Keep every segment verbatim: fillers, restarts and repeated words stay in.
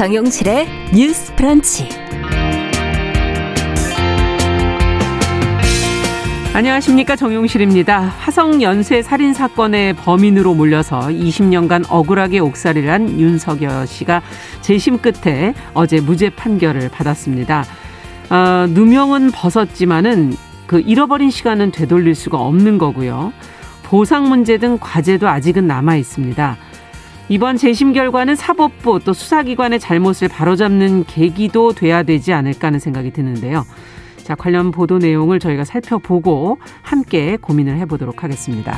정용실의 뉴스 브런치. 안녕하십니까, 정용실입니다. 화성 연쇄 살인 사건의 범인으로 몰려서 이십 년간 억울하게 옥살이를 한 윤석열 씨가 재심 끝에 어제 무죄 판결을 받았습니다. 어, 누명은 벗었지만은 그 잃어버린 시간은 되돌릴 수가 없는 거고요. 보상 문제 등 과제도 아직은 남아 있습니다. 이번 재심 결과는 사법부 또 수사기관의 잘못을 바로잡는 계기도 돼야 되지 않을까 하는 생각이 드는데요. 자, 관련 보도 내용을 저희가 살펴보고 함께 고민을 해보도록 하겠습니다.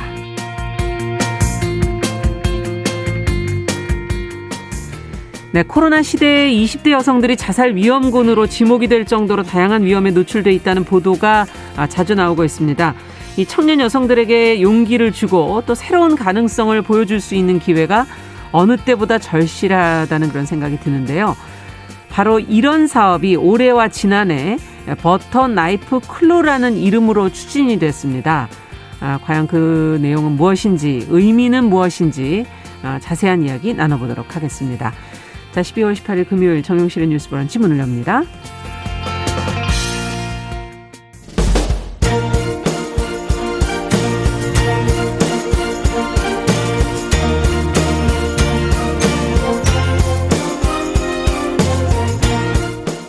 네, 코로나 시대에 이십 대 여성들이 자살 위험군으로 지목이 될 정도로 다양한 위험에 노출돼 있다는 보도가 자주 나오고 있습니다. 이 청년 여성들에게 용기를 주고 또 새로운 가능성을 보여줄 수 있는 기회가 어느 때보다 절실하다는 그런 생각이 드는데요. 바로 이런 사업이 올해와 지난해 버터나이프 클로라는 이름으로 추진이 됐습니다. 아, 과연 그 내용은 무엇인지, 의미는 무엇인지 아, 자세한 이야기 나눠보도록 하겠습니다. 자, 십이월 십팔일 금요일 정용실의 뉴스 브런치 문을 엽니다.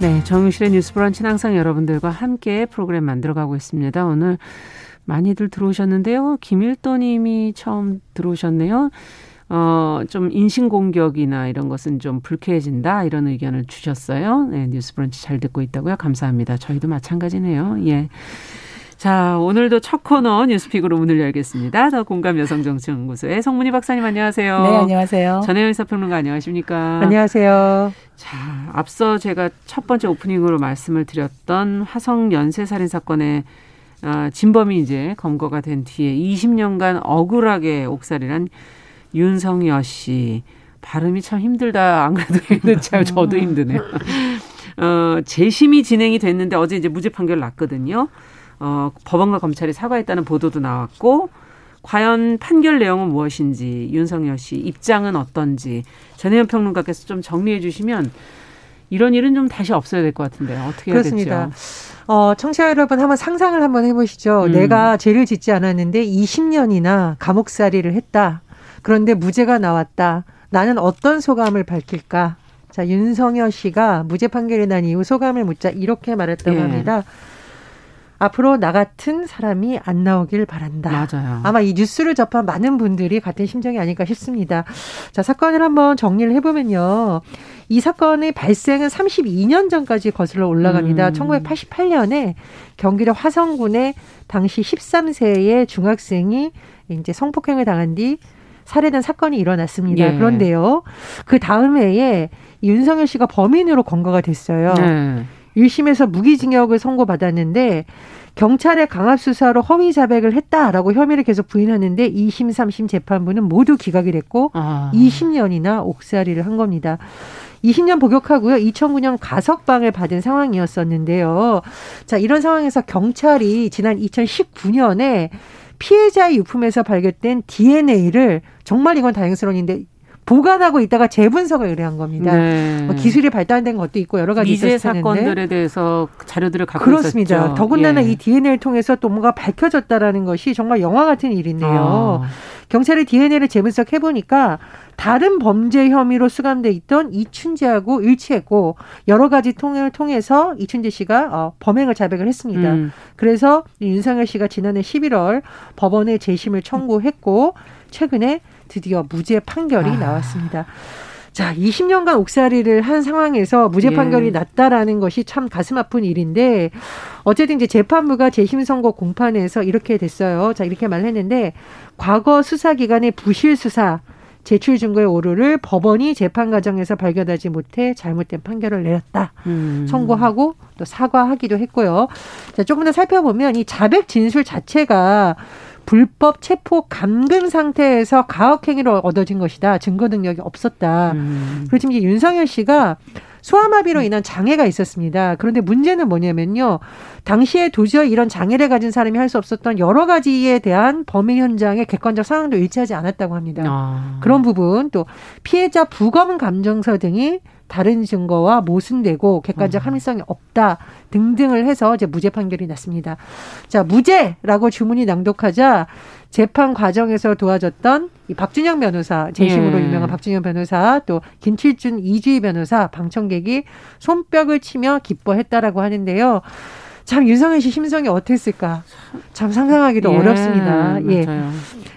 네, 정용실의 뉴스 브런치는 항상 여러분들과 함께 프로그램 만들어가고 있습니다. 오늘 많이들 들어오셨는데요. 김일도 님이 처음 들어오셨네요. 어, 좀 인신공격이나 이런 것은 좀 불쾌해진다, 이런 의견을 주셨어요. 네, 뉴스 브런치 잘 듣고 있다고요. 감사합니다. 저희도 마찬가지네요. 예. 자, 오늘도 첫 코너 뉴스픽으로 문을 열겠습니다. 더 공감 여성정치연구소의 송문희 박사님, 안녕하세요. 네, 안녕하세요. 전혜연 사평론가, 안녕하십니까. 안녕하세요. 자, 앞서 제가 첫 번째 오프닝으로 말씀을 드렸던 화성 연쇄살인 사건의 어, 진범이 이제 검거가 된 뒤에 이십 년간 억울하게 옥살이를 한 윤성여 씨. 발음이 참 힘들다. 안 그래도 힘든데 저도 힘드네요. 어, 재심이 진행이 됐는데 어제 이제 무죄 판결 났거든요. 어, 법원과 검찰이 사과했다는 보도도 나왔고, 과연 판결 내용은 무엇인지, 윤석열 씨 입장은 어떤지 전혜연 평론가께서 좀 정리해 주시면 이런 일은 좀 다시 없어야 될 것 같은데 어떻게 해야 그렇습니다. 되죠? 어, 청취자 여러분, 한번 상상을 한번 해보시죠. 음. 내가 죄를 짓지 않았는데 이십 년이나 감옥살이를 했다. 그런데 무죄가 나왔다. 나는 어떤 소감을 밝힐까? 자, 윤석열 씨가 무죄 판결이 난 이후 소감을 묻자 이렇게 말했다고 예. 합니다. 앞으로 나 같은 사람이 안 나오길 바란다. 맞아요. 아마 이 뉴스를 접한 많은 분들이 같은 심정이 아닐까 싶습니다. 자, 사건을 한번 정리를 해보면요. 이 사건의 발생은 삼십이 년 전까지 거슬러 올라갑니다. 음. 천구백팔십팔 년에 경기도 화성군에 당시 열세 세의 중학생이 이제 성폭행을 당한 뒤 살해된 사건이 일어났습니다. 예. 그런데요, 그 다음 해에 윤석열 씨가 범인으로 검거가 됐어요. 예. 일 심에서 무기징역을 선고받았는데 경찰의 강압수사로 허위자백을 했다라고 혐의를 계속 부인하는데 이 심, 삼 심 재판부는 모두 기각이 됐고 아. 이십 년이나 옥살이를 한 겁니다. 이십 년 복역하고요. 이천구 년 가석방을 받은 상황이었었는데요. 자, 이런 상황에서 경찰이 지난 이천십구 년에 피해자의 유품에서 발견된 디엔에이를, 정말 이건 다행스러운 일인데, 보관하고 있다가 재분석을 의뢰한 겁니다. 네. 뭐 기술이 발달된 것도 있고 여러 가지 있었는데. 미제 사건들에 대해서 자료들을 갖고 그렇습니다. 있었죠. 더군다나 예. 이 디엔에이를 통해서 또 뭔가 밝혀졌다라는 것이 정말 영화 같은 일인데요. 아. 경찰이 디엔에이를 재분석해보니까 다른 범죄 혐의로 수감돼 있던 이춘재하고 일치했고, 여러 가지 통행을 통해서 이춘재 씨가 어, 범행을 자백을 했습니다. 음. 그래서 윤상열 씨가 지난해 십일월 법원에 재심을 청구했고 최근에 드디어 무죄 판결이 아. 나왔습니다. 자, 이십 년간 옥살이를 한 상황에서 무죄 판결이 예. 났다라는 것이 참 가슴 아픈 일인데, 어쨌든 이제 재판부가 재심 선고 공판에서 이렇게 됐어요. 자, 이렇게 말했는데 과거 수사기관의 부실 수사, 제출 증거의 오류를 법원이 재판 과정에서 발견하지 못해 잘못된 판결을 내렸다. 음. 청구하고 또 사과하기도 했고요. 자, 조금 더 살펴보면 이 자백 진술 자체가 불법 체포 감금 상태에서 가혹행위로 얻어진 것이다. 증거 능력이 없었다. 음. 그리고 지금 이제 윤성열 씨가 소아마비로 인한 장애가 있었습니다. 그런데 문제는 뭐냐면요. 당시에 도저히 이런 장애를 가진 사람이 할 수 없었던 여러 가지에 대한 범행 현장의 객관적 상황도 일치하지 않았다고 합니다. 아. 그런 부분 또 피해자 부검 감정서 등이 다른 증거와 모순되고 객관적 합리성이 없다 등등을 해서 이제 무죄 판결이 났습니다. 자, 무죄라고 주문이 낭독하자 재판 과정에서 도와줬던 이 박준영 변호사, 재심으로 예. 유명한 박준영 변호사, 또 김칠준, 이주희 변호사, 방청객이 손뼉을 치며 기뻐했다라고 하는데요. 참 윤성현 씨 심성이 어땠을까? 참 상상하기도 예, 어렵습니다. 예. 맞아요.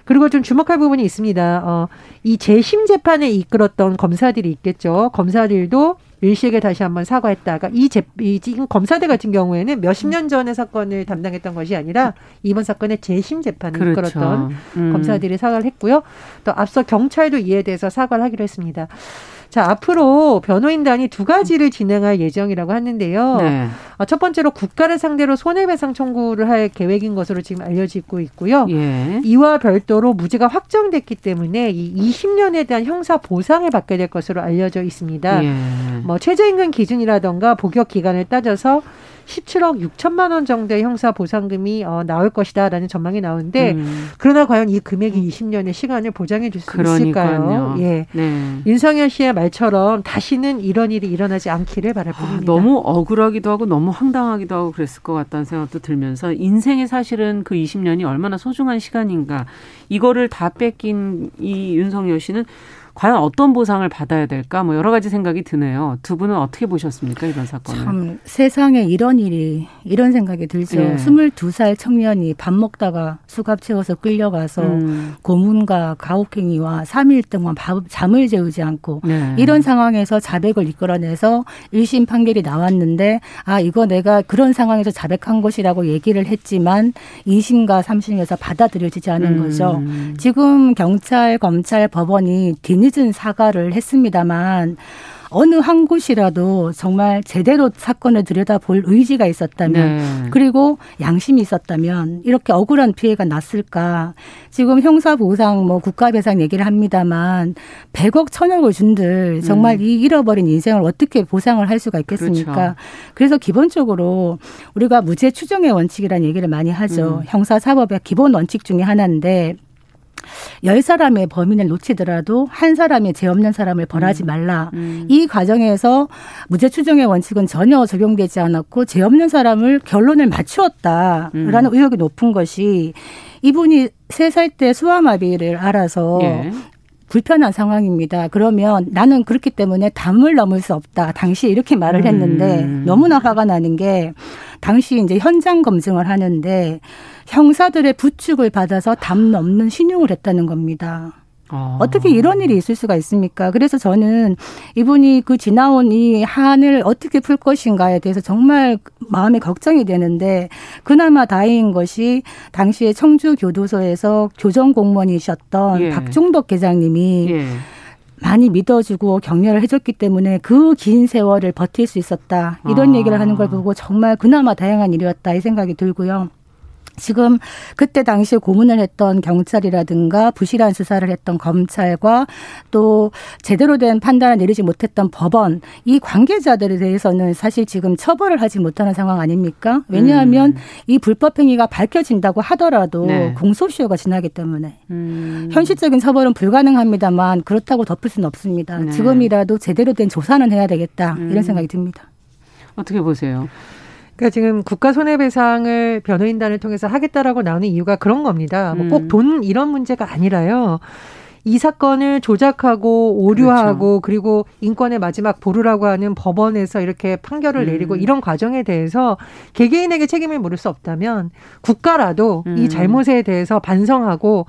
그리고 좀 주목할 부분이 있습니다. 어, 이 재심 재판을 이끌었던 검사들이 있겠죠. 검사들도 윤 씨에게 다시 한번 사과했다가 이, 재, 이 지금 검사들 같은 경우에는 몇십 년 전의 사건을 담당했던 것이 아니라 이번 사건의 재심 재판을 그렇죠. 이끌었던 음. 검사들이 사과를 했고요. 또 앞서 경찰도 이에 대해서 사과를 하기로 했습니다. 자, 앞으로 변호인단이 두 가지를 진행할 예정이라고 하는데요. 네. 첫 번째로 국가를 상대로 손해배상 청구를 할 계획인 것으로 지금 알려지고 있고요. 예. 이와 별도로 무죄가 확정됐기 때문에 이 이십 년에 대한 형사 보상을 받게 될 것으로 알려져 있습니다. 예. 뭐 최저임금 기준이라든가 복역 기간을 따져서 십칠억 육천만 원 정도의 형사 보상금이 어, 나올 것이다라는 전망이 나오는데 음. 그러나 과연 이 금액이 이십 년의 시간을 보장해 줄 수 있을까요? 예. 네. 윤성현 씨의 말처럼 다시는 이런 일이 일어나지 않기를 바랄 뿐입니다. 아, 너무 억울하기도 하고 너무 황당하기도 하고 그랬을 것 같다는 생각도 들면서 인생의 사실은 그 이십 년이 얼마나 소중한 시간인가. 이거를 다 뺏긴 이 윤성현 씨는 과연 어떤 보상을 받아야 될까? 뭐 여러 가지 생각이 드네요. 두 분은 어떻게 보셨습니까? 이런 사건을. 참 세상에 이런 일이 이런 생각이 들죠. 예. 스물두 살 청년이 밥 먹다가 수갑 채워서 끌려가서 음. 고문과 가혹행위와 삼 일 동안 밥, 잠을 재우지 않고 예. 이런 상황에서 자백을 이끌어내서 일심 판결이 나왔는데 아 이거 내가 그런 상황에서 자백한 것이라고 얘기를 했지만 이심과 삼심에서 받아들여지지 않은 음. 거죠. 지금 경찰, 검찰, 법원이 뒤늦 늦은 사과를 했습니다만 어느 한 곳이라도 정말 제대로 사건을 들여다볼 의지가 있었다면 네. 그리고 양심이 있었다면 이렇게 억울한 피해가 났을까. 지금 형사보상 뭐 국가배상 얘기를 합니다만 백억 천억을 준들 정말 음. 이 잃어버린 인생을 어떻게 보상을 할 수가 있겠습니까. 그렇죠. 그래서 기본적으로 우리가 무죄 추정의 원칙이라는 얘기를 많이 하죠. 음. 형사사법의 기본 원칙 중에 하나인데 열 사람의 범인을 놓치더라도 한 사람의 죄 없는 사람을 벌하지 말라. 음. 음. 이 과정에서 무죄 추정의 원칙은 전혀 적용되지 않았고 죄 없는 사람을 결론을 맞추었다라는 음. 의혹이 높은 것이 이분이 세 살 때 소아마비를 알아서 예. 불편한 상황입니다. 그러면 나는 그렇기 때문에 담을 넘을 수 없다. 당시 이렇게 말을 했는데 음. 너무나 화가 나는 게 당시 이제 현장 검증을 하는데 형사들의 부축을 받아서 담 넘는 신용을 했다는 겁니다. 아. 어떻게 이런 일이 있을 수가 있습니까? 그래서 저는 이분이 그 지나온 이 한을 어떻게 풀 것인가에 대해서 정말 마음에 걱정이 되는데 그나마 다행인 것이 당시에 청주교도소에서 교정공무원이셨던 예. 박종덕 계장님이 예. 많이 믿어주고 격려를 해줬기 때문에 그 긴 세월을 버틸 수 있었다. 이런 아. 얘기를 하는 걸 보고 정말 그나마 다양한 일이었다 이 생각이 들고요. 지금 그때 당시에 고문을 했던 경찰이라든가 부실한 수사를 했던 검찰과 또 제대로 된 판단을 내리지 못했던 법원 이 관계자들에 대해서는 사실 지금 처벌을 하지 못하는 상황 아닙니까? 왜냐하면 음. 이 불법행위가 밝혀진다고 하더라도 네. 공소시효가 지나기 때문에 음. 현실적인 처벌은 불가능합니다만 그렇다고 덮을 수는 없습니다. 네. 지금이라도 제대로 된 조사는 해야 되겠다 음. 이런 생각이 듭니다. 어떻게 보세요? 그러니까 지금 국가 손해배상을 변호인단을 통해서 하겠다라고 나오는 이유가 그런 겁니다. 뭐 꼭 돈 이런 문제가 아니라요. 이 사건을 조작하고 오류하고 그렇죠. 그리고 인권의 마지막 보루라고 하는 법원에서 이렇게 판결을 음. 내리고 이런 과정에 대해서 개개인에게 책임을 물을 수 없다면 국가라도 음. 이 잘못에 대해서 반성하고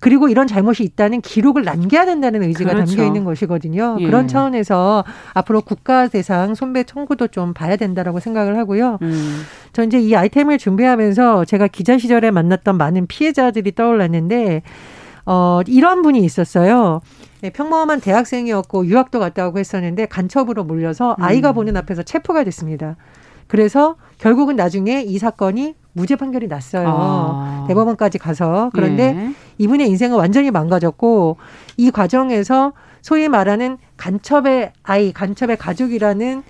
그리고 이런 잘못이 있다는 기록을 남겨야 된다는 의지가 그렇죠. 담겨 있는 것이거든요. 예. 그런 차원에서 앞으로 국가대상 손배 청구도 좀 봐야 된다라고 생각을 하고요. 음. 저 이제 이 아이템을 준비하면서 제가 기자 시절에 만났던 많은 피해자들이 떠올랐는데 어, 이런 분이 있었어요. 네, 평범한 대학생이었고 유학도 갔다 오고 했었는데 간첩으로 몰려서 아이가 음. 보는 앞에서 체포가 됐습니다. 그래서 결국은 나중에 이 사건이 무죄 판결이 났어요. 아. 대법원까지 가서. 그런데 예. 이분의 인생은 완전히 망가졌고 이 과정에서 소위 말하는 간첩의 아이, 간첩의 가족이라는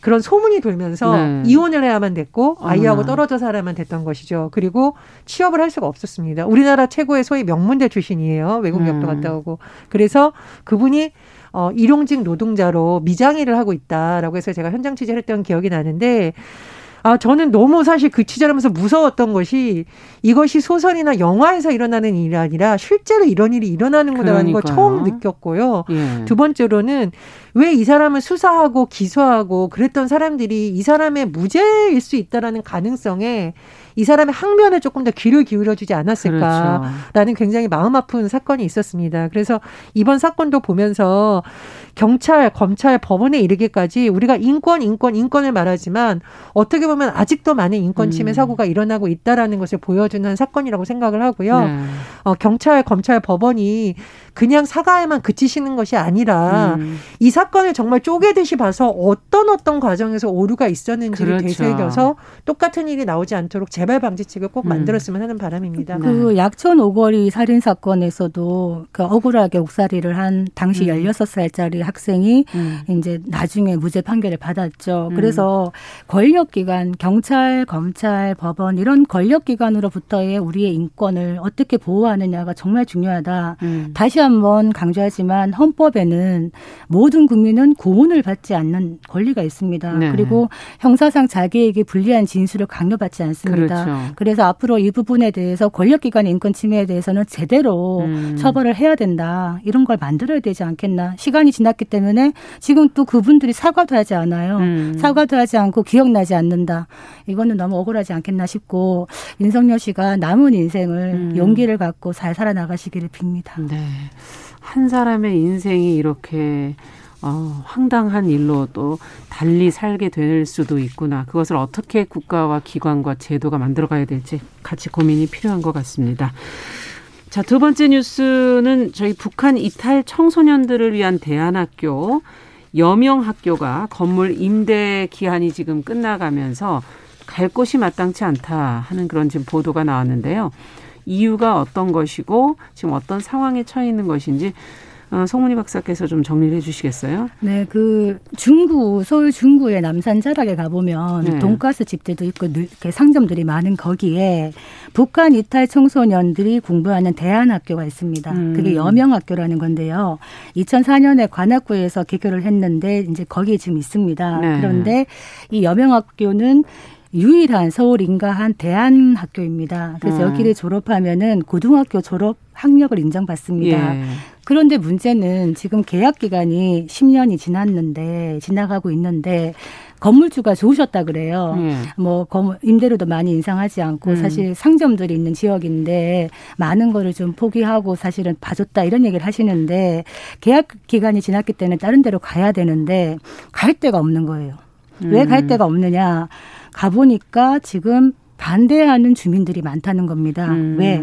그런 소문이 돌면서 네. 이혼을 해야만 됐고 아이하고 떨어져 살아야만 됐던 것이죠. 그리고 취업을 할 수가 없었습니다. 우리나라 최고의 소위 명문대 출신이에요. 외국 유학도 네. 갔다 오고. 그래서 그분이 어, 일용직 노동자로 미장일을 하고 있다라고 해서 제가 현장 취재를 했던 기억이 나는데 아, 저는 너무 사실 그 취재를 하면서 무서웠던 것이 이것이 소설이나 영화에서 일어나는 일이 아니라 실제로 이런 일이 일어나는구나라는 걸 처음 느꼈고요. 예. 두 번째로는 왜 이 사람을 수사하고 기소하고 그랬던 사람들이 이 사람의 무죄일 수 있다라는 가능성에 이 사람의 항변에 조금 더 귀를 기울여주지 않았을까라는 그렇죠. 굉장히 마음 아픈 사건이 있었습니다. 그래서 이번 사건도 보면서 경찰, 검찰, 법원에 이르기까지 우리가 인권, 인권, 인권을 말하지만 어떻게 보면 아직도 많은 인권 침해 사고가 일어나고 있다라는 것을 보여주는 사건이라고 생각을 하고요. 네. 어, 경찰, 검찰, 법원이 그냥 사과에만 그치시는 것이 아니라 음. 이 사건을 정말 쪼개듯이 봐서 어떤 어떤 과정에서 오류가 있었는지를 그렇죠. 되새겨서 똑같은 일이 나오지 않도록 재발 방지책을 꼭 만들었으면 하는 바람입니다. 음. 그 약촌 오거리 살인 사건에서도 그 억울하게 옥살이를 한 당시 음. 열여섯 살짜리 학생이 음. 이제 나중에 무죄 판결을 받았죠. 음. 그래서 권력기관, 경찰, 검찰, 법원 이런 권력기관으로부터의 우리의 인권을 어떻게 보호하느냐가 정말 중요하다. 음. 다시 한번 강조하지만 헌법에는 모든 국민은 고문을 받지 않는 권리가 있습니다. 네. 그리고 형사상 자기에게 불리한 진술을 강요받지 않습니다. 그렇죠. 그래서 앞으로 이 부분에 대해서 권력기관의 인권 침해에 대해서는 제대로 음. 처벌을 해야 된다. 이런 걸 만들어야 되지 않겠나. 시간이 지났기 때문에 지금 또 그분들이 사과도 하지 않아요. 음. 사과도 하지 않고 기억나지 않는다. 이거는 너무 억울하지 않겠나 싶고 윤석열 씨가 남은 인생을 음. 용기를 갖고 잘 살아나가시기를 빕니다. 네. 한 사람의 인생이 이렇게 어, 황당한 일로 또 달리 살게 될 수도 있구나. 그것을 어떻게 국가와 기관과 제도가 만들어가야 될지 같이 고민이 필요한 것 같습니다. 자, 두 번째 뉴스는 저희 북한 이탈 청소년들을 위한 대안학교 여명학교가 건물 임대 기한이 지금 끝나가면서 갈 곳이 마땅치 않다 하는 그런 지금 보도가 나왔는데요. 이유가 어떤 것이고 지금 어떤 상황에 처해 있는 것인지 어, 송문희 박사께서 좀 정리를 해 주시겠어요? 네, 그 중구, 서울 중구의 남산 자락에 가보면 네. 돈가스 집들도 있고 이렇게 상점들이 많은 거기에 북한 이탈 청소년들이 공부하는 대안학교가 있습니다. 음. 그게 여명학교라는 건데요. 이천사 년에 관악구에서 개교를 했는데 이제 거기에 지금 있습니다. 네. 그런데 이 여명학교는 유일한 서울 인가한 대안학교입니다. 그래서 음. 여기를 졸업하면은 고등학교 졸업 학력을 인정받습니다. 예. 그런데 문제는 지금 계약 기간이 십 년이 지났는데 지나가고 있는데 건물주가 좋으셨다 그래요. 음. 뭐 임대료도 많이 인상하지 않고 음. 사실 상점들이 있는 지역인데 많은 거를 좀 포기하고 사실은 봐줬다 이런 얘기를 하시는데 계약 기간이 지났기 때문에 다른 데로 가야 되는데 갈 데가 없는 거예요. 음. 왜 갈 데가 없느냐. 가보니까 지금 반대하는 주민들이 많다는 겁니다. 음. 왜?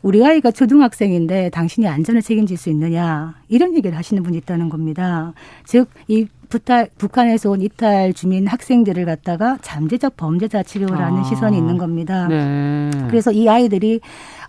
우리 아이가 초등학생인데 당신이 안전을 책임질 수 있느냐. 이런 얘기를 하시는 분이 있다는 겁니다. 즉, 이 부탈, 북한에서 온 이탈 주민 학생들을 갖다가 잠재적 범죄자 취급을 하는 아. 시선이 있는 겁니다. 네. 그래서 이 아이들이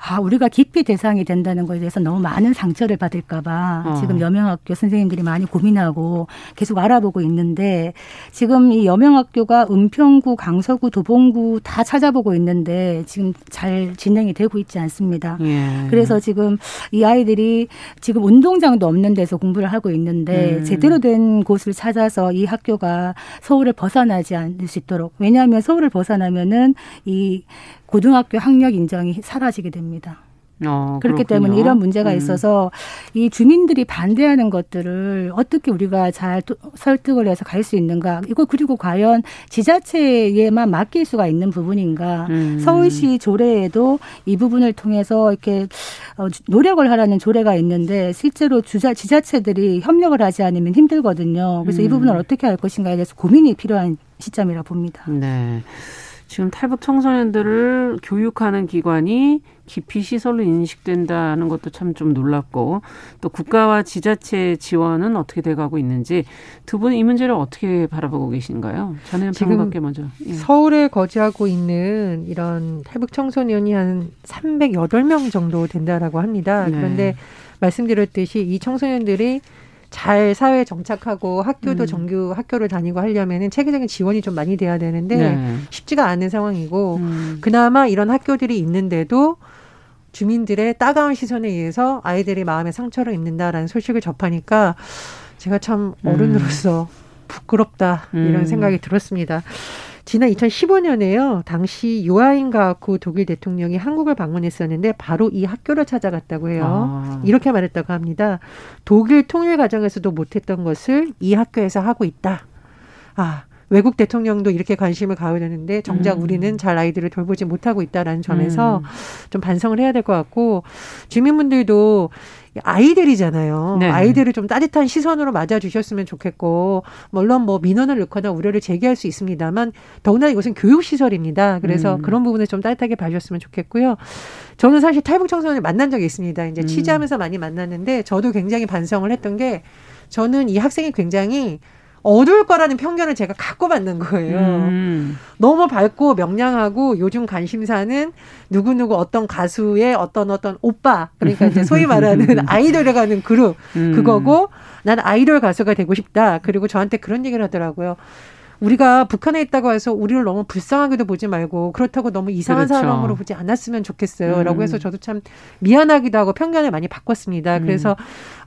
아, 우리가 기피 대상이 된다는 것에 대해서 너무 많은 상처를 받을까 봐 어. 지금 여명학교 선생님들이 많이 고민하고 계속 알아보고 있는데 지금 이 여명학교가 은평구, 강서구, 도봉구 다 찾아보고 있는데 지금 잘 진행이 되고 있지 않습니다. 예. 그래서 지금 이 아이들이 지금 운동장도 없는 데서 공부를 하고 있는데 음. 제대로 된 곳을 찾아서 이 학교가 서울을 벗어나지 않을 수 있도록 왜냐하면 서울을 벗어나면은 이 고등학교 학력 인정이 사라지게 됩니다. 어, 그렇기 그렇군요. 때문에 이런 문제가 음. 있어서 이 주민들이 반대하는 것들을 어떻게 우리가 잘 설득을 해서 갈 수 있는가. 이거 그리고 과연 지자체에만 맡길 수가 있는 부분인가. 음. 서울시 조례에도 이 부분을 통해서 이렇게 노력을 하라는 조례가 있는데 실제로 주자, 지자체들이 협력을 하지 않으면 힘들거든요. 그래서 음. 이 부분을 어떻게 할 것인가에 대해서 고민이 필요한 시점이라 봅니다. 네. 지금 탈북 청소년들을 교육하는 기관이 깊이 시설로 인식된다는 것도 참 좀 놀랍고, 또 국가와 지자체의 지원은 어떻게 돼가고 있는지 두 분 이 문제를 어떻게 바라보고 계신가요? 전혜연 평론가께 먼저. 예. 서울에 거주하고 있는 이런 탈북 청소년이 한 삼백여덟 명 정도 된다라고 합니다. 네. 그런데 말씀드렸듯이 이 청소년들이 잘 사회에 정착하고 학교도 음. 정규 학교를 다니고 하려면은 체계적인 지원이 좀 많이 돼야 되는데 네. 쉽지가 않은 상황이고 음. 그나마 이런 학교들이 있는데도 주민들의 따가운 시선에 의해서 아이들이 마음의 상처를 입는다라는 소식을 접하니까 제가 참 어른으로서 음. 부끄럽다 이런 음. 생각이 들었습니다. 지난 이천십오 년에요. 당시 유아인과학부 독일 대통령이 한국을 방문했었는데 바로 이 학교를 찾아갔다고 해요. 아. 이렇게 말했다고 합니다. 독일 통일 과정에서도 못했던 것을 이 학교에서 하고 있다. 아, 외국 대통령도 이렇게 관심을 가하려는데 정작 음. 우리는 잘 아이들을 돌보지 못하고 있다라는 점에서 음. 좀 반성을 해야 될 것 같고, 주민분들도 아이들이잖아요. 네. 아이들을 좀 따뜻한 시선으로 맞아주셨으면 좋겠고, 물론 뭐 민원을 넣거나 우려를 제기할 수 있습니다만 더구나 이것은 교육시설입니다. 그래서 음. 그런 부분에 좀 따뜻하게 봐주셨으면 좋겠고요. 저는 사실 탈북 청소년을 만난 적이 있습니다. 이제 취재하면서 음. 많이 만났는데 저도 굉장히 반성을 했던 게, 저는 이 학생이 굉장히 어두울 거라는 편견을 제가 갖고 만난 거예요. 음. 너무 밝고 명랑하고 요즘 관심사는 누구누구 어떤 가수의 어떤 어떤 오빠, 그러니까 이제 소위 말하는 아이돌이라는 그룹 음. 그거고, 난 아이돌 가수가 되고 싶다. 그리고 저한테 그런 얘기를 하더라고요. 우리가 북한에 있다고 해서 우리를 너무 불쌍하게도 보지 말고 그렇다고 너무 이상한 그렇죠. 사람으로 보지 않았으면 좋겠어요. 음. 라고 해서 저도 참 미안하기도 하고 편견을 많이 바꿨습니다. 음. 그래서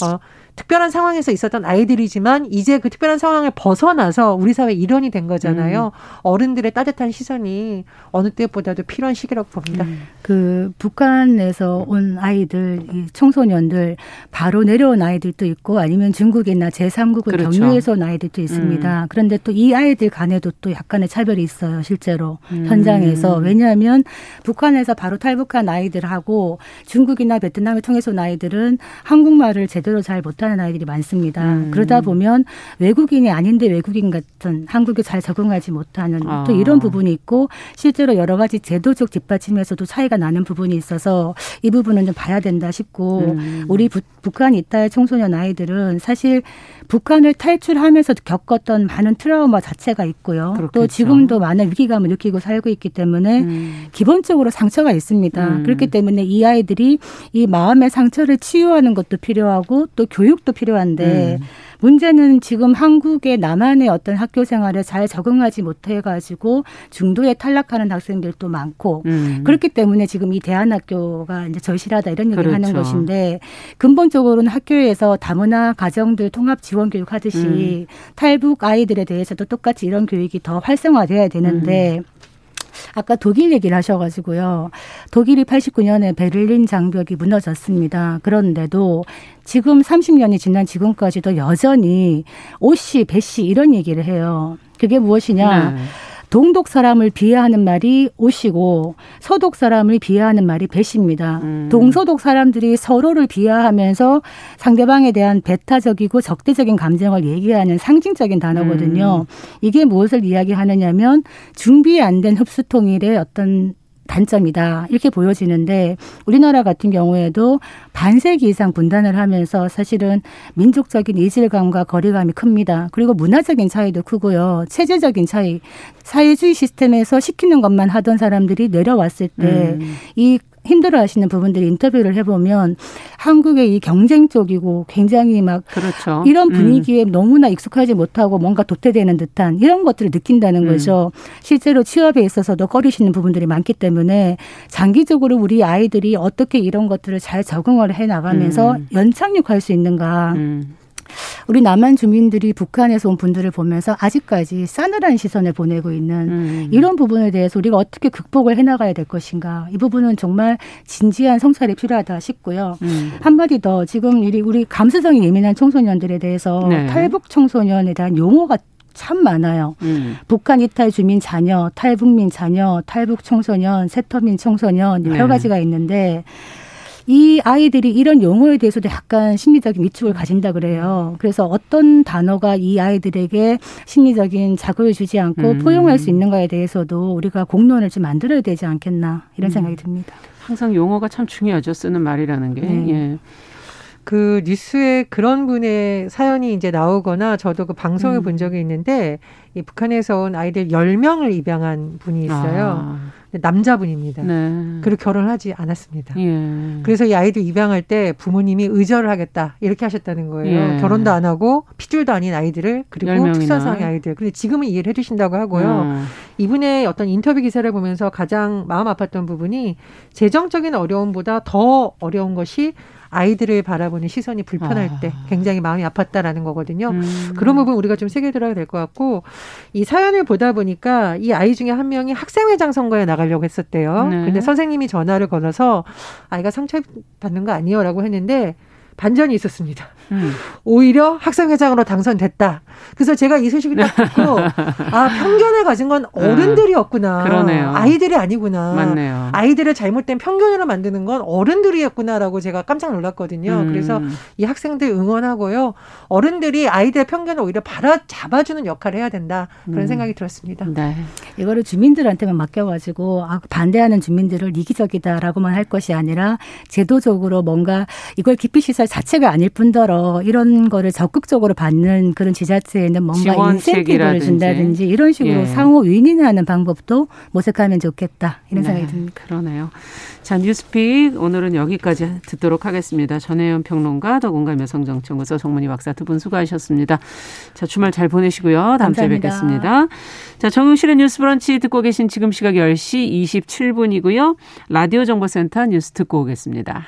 어, 특별한 상황에서 있었던 아이들이지만 이제 그 특별한 상황을 벗어나서 우리 사회 일원이 된 거잖아요. 음. 어른들의 따뜻한 시선이 어느 때보다도 필요한 시기라고 봅니다. 음. 그 북한에서 온 아이들, 청소년들, 바로 내려온 아이들도 있고 아니면 중국이나 제삼국을 그렇죠. 경유해서 온 아이들도 있습니다. 음. 그런데 또 이 아이들 간에도 또 약간의 차별이 있어요. 실제로 음. 현장에서. 왜냐하면 북한에서 바로 탈북한 아이들하고 중국이나 베트남을 통해서 온 아이들은 한국말을 제대로 잘 못하고 하는 아이들이 많습니다. 음. 그러다 보면 외국인이 아닌데 외국인 같은, 한국에 잘 적응하지 못하는 아. 또 이런 부분이 있고, 실제로 여러 가지 제도적 뒷받침에서도 차이가 나는 부분이 있어서 이 부분은 좀 봐야 된다 싶고 음. 우리 부, 북한 이탈 청소년 아이들은 사실 북한을 탈출하면서 겪었던 많은 트라우마 자체가 있고요. 그렇겠죠. 또 지금도 많은 위기감을 느끼고 살고 있기 때문에 음. 기본적으로 상처가 있습니다. 음. 그렇기 때문에 이 아이들이 이 마음의 상처를 치유하는 것도 필요하고 또 교육도 필요한데 음. 문제는 지금 한국의 남한의 어떤 학교 생활에 잘 적응하지 못해가지고 중도에 탈락하는 학생들도 많고 음. 그렇기 때문에 지금 이 대안학교가 이제 절실하다 이런 얘기를 그렇죠. 하는 것인데, 근본적으로는 학교에서 다문화 가정들 통합 지원 교육 하듯이 음. 탈북 아이들에 대해서도 똑같이 이런 교육이 더 활성화돼야 되는데 음. 아까 독일 얘기를 하셔가지고요. 독일이 팔십구 년에 베를린 장벽이 무너졌습니다. 그런데도 지금 삼십 년이 지난 지금까지도 여전히 오씨, 배씨 이런 얘기를 해요. 그게 무엇이냐. 네. 동독 사람을 비하하는 말이 오씨고 서독 사람을 비하하는 말이 배씨입니다. 음. 동서독 사람들이 서로를 비하하면서 상대방에 대한 배타적이고 적대적인 감정을 얘기하는 상징적인 단어거든요. 음. 이게 무엇을 이야기하느냐면 준비 안 된 흡수통일의 어떤 단점이다 이렇게 보여지는데, 우리나라 같은 경우에도 반세기 이상 분단을 하면서 사실은 민족적인 이질감과 거리감이 큽니다. 그리고 문화적인 차이도 크고요. 체제적인 차이, 사회주의 시스템에서 시키는 것만 하던 사람들이 내려왔을 때 이 음. 힘들어하시는 부분들이 인터뷰를 해보면 한국의 이 경쟁 쪽이고 굉장히 막 그렇죠. 이런 분위기에 음. 너무나 익숙하지 못하고 뭔가 도태되는 듯한 이런 것들을 느낀다는 음. 거죠. 실제로 취업에 있어서도 꺼리시는 부분들이 많기 때문에 장기적으로 우리 아이들이 어떻게 이런 것들을 잘 적응을 해나가면서 음. 연착륙할 수 있는가. 음. 우리 남한 주민들이 북한에서 온 분들을 보면서 아직까지 싸늘한 시선을 보내고 있는 음. 이런 부분에 대해서 우리가 어떻게 극복을 해나가야 될 것인가, 이 부분은 정말 진지한 성찰이 필요하다 싶고요. 음. 한마디 더, 지금 우리 감수성이 예민한 청소년들에 대해서 네. 탈북 청소년에 대한 용어가 참 많아요. 음. 북한 이탈 주민 자녀, 탈북민 자녀, 탈북 청소년, 새터민 청소년 여러 네. 가지가 있는데, 이 아이들이 이런 용어에 대해서도 약간 심리적인 위축을 가진다 그래요. 그래서 어떤 단어가 이 아이들에게 심리적인 자극을 주지 않고 음. 포용할 수 있는가에 대해서도 우리가 공론을 좀 만들어야 되지 않겠나 이런 생각이 음. 듭니다. 항상 용어가 참 중요하죠. 쓰는 말이라는 게. 네. 예. 그 뉴스에 그런 분의 사연이 이제 나오거나 저도 그 방송을 음. 본 적이 있는데 이 북한에서 온 아이들 열 명을 입양한 분이 있어요. 아. 남자분입니다. 네. 그리고 결혼하지 않았습니다. 예. 그래서 이 아이들 입양할 때 부모님이 의절을 하겠다 이렇게 하셨다는 거예요. 예. 결혼도 안 하고 핏줄도 아닌 아이들을 그리고 특수상의 아이들. 근데 지금은 이해를 해주신다고 하고요. 예. 이분의 어떤 인터뷰 기사를 보면서 가장 마음 아팠던 부분이 재정적인 어려움보다 더 어려운 것이 아이들을 바라보는 시선이 불편할 아. 때 굉장히 마음이 아팠다라는 거거든요. 음. 그런 부분 우리가 좀 세게 들어야 될 것 같고 이 사연을 보다 보니까 이 아이 중에 한 명이 학생회장 선거에 나가려고 했었대요. 네. 근데 선생님이 전화를 걸어서 아이가 상처받는 거 아니에요? 라고 했는데 반전이 있었습니다. 음. 오히려 학생회장으로 당선됐다. 그래서 제가 이 소식을 딱 듣고 아 편견을 가진 건 어른들이었구나. 그러네요. 아이들이 아니구나. 맞네요. 아이들을 잘못된 편견으로 만드는 건 어른들이었구나라고 제가 깜짝 놀랐거든요. 음. 그래서 이 학생들 응원하고요. 어른들이 아이들의 편견을 오히려 바로잡아주는 역할을 해야 된다. 그런 음. 생각이 들었습니다. 네. 이거를 주민들한테만 맡겨가지고 아, 반대하는 주민들을 이기적이다라고만 할 것이 아니라 제도적으로 뭔가 이걸 깊이 시설 자체가 아닐 뿐더러 이런 거를 적극적으로 받는 그런 지자체에는 뭔가 인센티브를 준다든지 이런 식으로 예. 상호 윈윈하는 방법도 모색하면 좋겠다. 이런 네, 생각이 듭니다. 그러네요. 자, 뉴스픽 오늘은 여기까지 듣도록 하겠습니다. 전혜연 평론가, 더공감 여성정치연구소 정문희 박사 두 분 수고하셨습니다. 자, 주말 잘 보내시고요. 다음 감사합니다. 주에 뵙겠습니다. 자, 정용실의 뉴스 브런치 듣고 계신 지금 시각 열 시 이십칠 분이고요. 라디오 정보센터 뉴스 듣고 오겠습니다.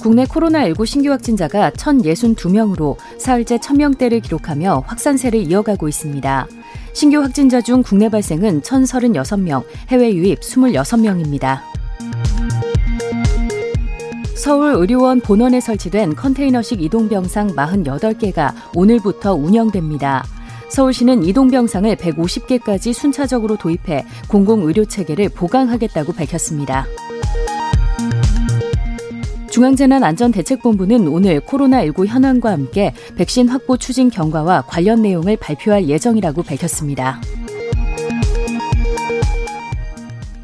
국내 코로나십구 신규 확진자가 천육십이 명으로 사흘째 천 명대를 기록하며 확산세를 이어가고 있습니다. 신규 확진자 중 국내 발생은 천삼십육 명, 해외 유입 이십육 명입니다. 서울의료원 본원에 설치된 컨테이너식 이동병상 사십팔 개가 오늘부터 운영됩니다. 서울시는 이동병상을 백오십 개까지 순차적으로 도입해 공공의료체계를 보강하겠다고 밝혔습니다. 중앙재난안전대책본부는 오늘 코로나십구 현황과 함께 백신 확보 추진 경과와 관련 내용을 발표할 예정이라고 밝혔습니다.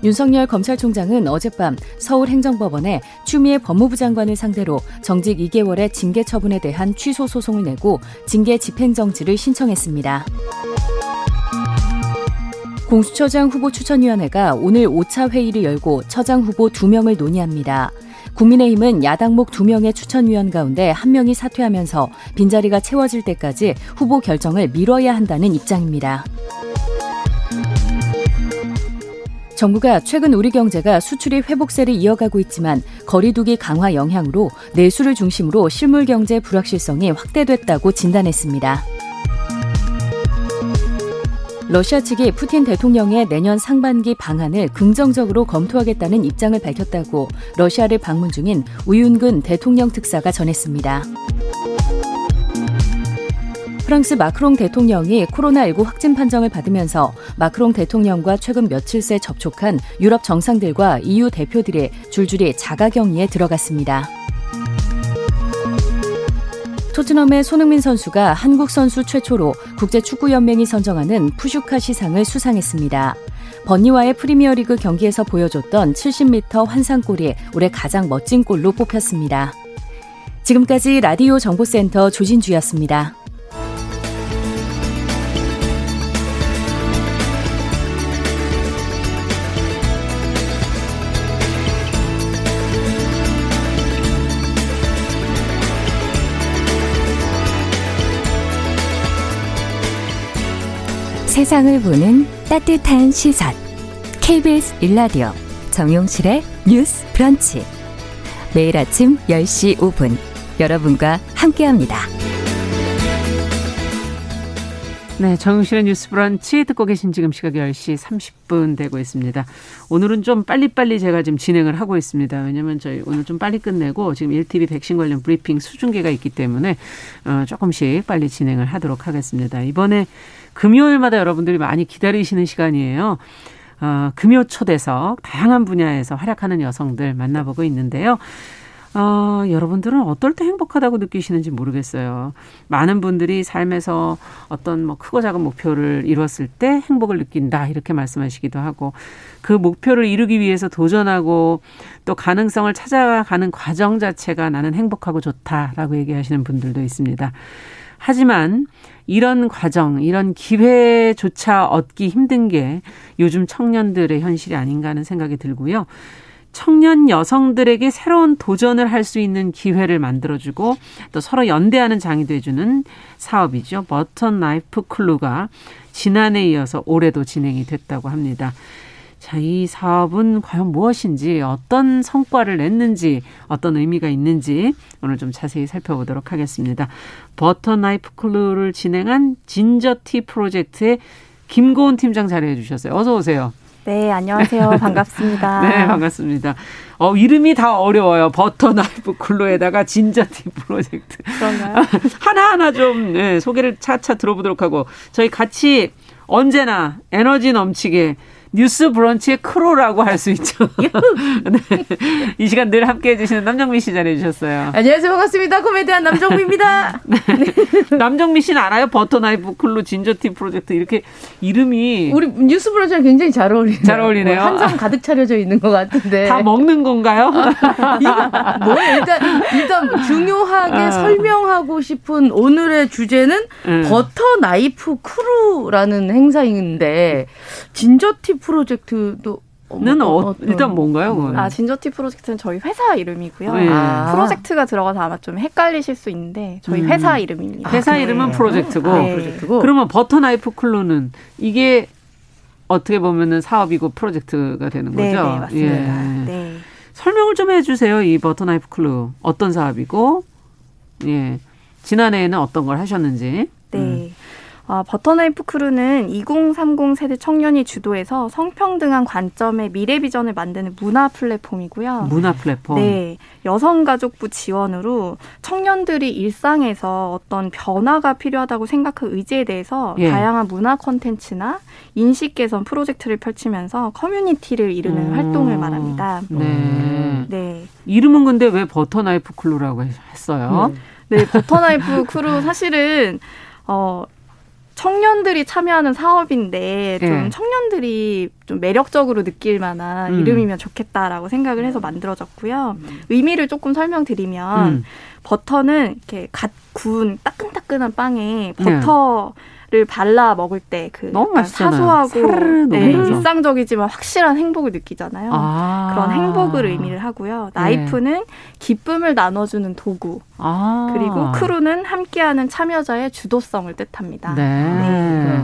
윤석열 검찰총장은 어젯밤 서울행정법원에 추미애 법무부 장관을 상대로 정직 이 개월의 징계 처분에 대한 취소 소송을 내고 징계 집행정지를 신청했습니다. 공수처장 후보 추천위원회가 오늘 오 차 회의를 열고 처장 후보 두 명을 논의합니다. 국민의힘은 야당목 두 명의 추천위원 가운데 한 명이 사퇴하면서 빈자리가 채워질 때까지 후보 결정을 미뤄야 한다는 입장입니다. 정부가 최근 우리 경제가 수출이 회복세를 이어가고 있지만 거리두기 강화 영향으로 내수를 중심으로 실물 경제 불확실성이 확대됐다고 진단했습니다. 러시아 측이 푸틴 대통령의 내년 상반기 방한을 긍정적으로 검토하겠다는 입장을 밝혔다고 러시아를 방문 중인 우윤근 대통령 특사가 전했습니다. 프랑스 마크롱 대통령이 코로나십구 확진 판정을 받으면서 마크롱 대통령과 최근 며칠 새 접촉한 유럽 정상들과 이유 대표들이 줄줄이 자가격리에 들어갔습니다. 토트넘의 손흥민 선수가 한국 선수 최초로 국제축구연맹이 선정하는 푸슈카시상을 수상했습니다. 번니와의 프리미어리그 경기에서 보여줬던 칠십 미터 환상골이 올해 가장 멋진 골로 뽑혔습니다. 지금까지 라디오 정보센터 조진주였습니다. 세상을 보는 따뜻한 시선 케이비에스 일 라디오 정용실의 뉴스 브런치 매일 아침 열 시 오 분 여러분과 함께합니다. 네, 정용실의 뉴스 브런치 듣고 계신 지금 시각 열 시 삼십 분 되고 있습니다. 오늘은 좀 빨리빨리 제가 지금 진행을 하고 있습니다. 왜냐하면 저희 오늘 좀 빨리 끝내고 지금 일 티비 백신 관련 브리핑 수중계가 있기 때문에 조금씩 빨리 진행을 하도록 하겠습니다. 이번에 금요일마다 여러분들이 많이 기다리시는 시간이에요. 어, 금요 초대석 다양한 분야에서 활약하는 여성들 만나보고 있는데요. 어, 여러분들은 어떨 때 행복하다고 느끼시는지 모르겠어요. 많은 분들이 삶에서 어떤 뭐 크고 작은 목표를 이뤘을 때 행복을 느낀다 이렇게 말씀하시기도 하고, 그 목표를 이루기 위해서 도전하고 또 가능성을 찾아가는 과정 자체가 나는 행복하고 좋다라고 얘기하시는 분들도 있습니다. 하지만 이런 과정, 이런 기회조차 얻기 힘든 게 요즘 청년들의 현실이 아닌가 하는 생각이 들고요. 청년 여성들에게 새로운 도전을 할 수 있는 기회를 만들어주고 또 서로 연대하는 장이 돼주는 사업이죠. 버터나이프 클로가 지난해에 이어서 올해도 진행이 됐다고 합니다. 자, 이 사업은 과연 무엇인지, 어떤 성과를 냈는지, 어떤 의미가 있는지 오늘 좀 자세히 살펴보도록 하겠습니다. 버터나이프 클로를 진행한 진저티 프로젝트의 김고은 팀장 자리해 주셨어요. 어서 오세요. 네, 안녕하세요. 반갑습니다. 네, 반갑습니다. 어, 이름이 다 어려워요. 버터나이프 클로에다가 진저티 프로젝트. 그런가요? 하나하나 좀 네, 소개를 차차 들어보도록 하고, 저희 같이 언제나 에너지 넘치게 뉴스 브런치의 크로라고 할 수 있죠. 네, 이 시간 늘 함께해 주시는 남정민 씨 자리해 주셨어요. 안녕하세요. 반갑습니다. 코미디언 남정민입니다. 네. 남정민 씨는 알아요? 버터나이프 클로 진저티 프로젝트 이렇게 이름이. 우리 뉴스 브런치랑 굉장히 잘 어울리네요. 잘 어울리네요. 한상 가득 차려져 있는 것 같은데. 다 먹는 건가요? 이거 뭐 일단, 일단 중요하게 아. 설명하고 싶은 오늘의 주제는 음. 버터나이프 크루라는 행사인데, 진저티 프로젝트도 는 어, 일단 뭔가요? 그건? 아, 진저티 프로젝트는 저희 회사 이름이고요. 네. 아. 프로젝트가 들어가서 아마 좀 헷갈리실 수 있는데 저희 회사 음. 이름입니다. 회사 아, 이름은 프로젝트고, 아, 네. 프로젝트고. 그러면 버터나이프 클로는 이게 어떻게 보면은 사업이고 프로젝트가 되는 거죠? 네, 네 맞습니다. 예. 네. 설명을 좀 해주세요. 이 버터나이프 클로 어떤 사업이고, 예, 지난해에는 어떤 걸 하셨는지. 네. 음. 아, 버터나이프 크루는 이공삼공 세대 청년이 주도해서 성평등한 관점의 미래 비전을 만드는 문화 플랫폼이고요. 문화 플랫폼. 네. 여성가족부 지원으로 청년들이 일상에서 어떤 변화가 필요하다고 생각한 의지에 대해서 예. 다양한 문화 콘텐츠나 인식 개선 프로젝트를 펼치면서 커뮤니티를 이루는 오. 활동을 말합니다. 네. 네. 이름은 근데 왜 버터나이프 크루라고 했어요? 네. 네, 버터나이프 크루 사실은 어 청년들이 참여하는 사업인데 좀 예. 청년들이 좀 매력적으로 느낄 만한 음. 이름이면 좋겠다라고 생각을 해서 만들어졌고요. 음. 의미를 조금 설명드리면 음. 버터는 이렇게 갓 구운 따끈따끈한 빵에 버터를 예. 발라 먹을 때 그 사소하고 네, 일상적이지만 확실한 행복을 느끼잖아요. 아. 그런 행복을 의미를 하고요. 나이프는 예. 기쁨을 나눠주는 도구. 아. 그리고 크루는 함께하는 참여자의 주도성을 뜻합니다. 네. 네.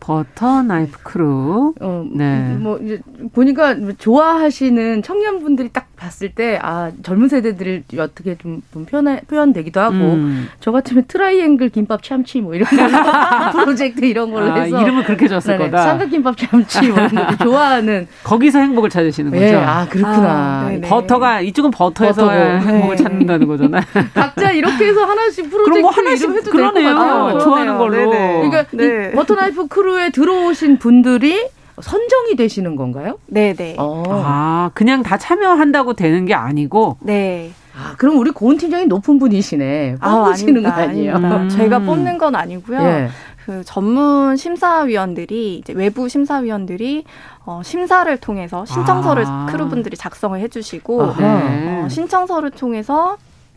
버터 나이프 크루. 어, 네. 뭐 이제 보니까 좋아하시는 청년분들이 딱 봤을 때 아, 젊은 세대들이 어떻게 좀, 좀 표현 표현되기도 하고 음. 저 같으면 트라이앵글 김밥 참치 뭐 이런 걸로 프로젝트 이런 걸로 아, 해서 이름을 그렇게 줬을 네, 거다. 삼각 김밥 참치 뭐 좋아하는 거기서 행복을 찾으시는 거죠. 네, 아 그렇구나. 아, 버터가 이쪽은 버터에서 버터고. 행복을 네. 찾는다는 거잖아. 각자 이렇게 해서 하나씩 프로젝트 뭐 하나씩 해도 될 것 같아요. 좋아하는 걸로. 네네. 그러니까 네. 버터 나이프 크루 에 들어오신 분들이 선정이 되시는 건가요? 네네. 어. 아, 그냥 다 참여한다고 되는 게 아니고? 네. 아, 그럼 우리 고은 팀장이 높은 분이시네. 뽑으시는 아, 거 아니에요? 음. 제가 뽑는 건 아니고요. 예. 그 전문 심사위원들이 이제 외부 심사위원들이 어, 심사를 통해서 신청서를 아. 크루분들이 작성을 해주시고 아, 네. 어, 신청서를 통해서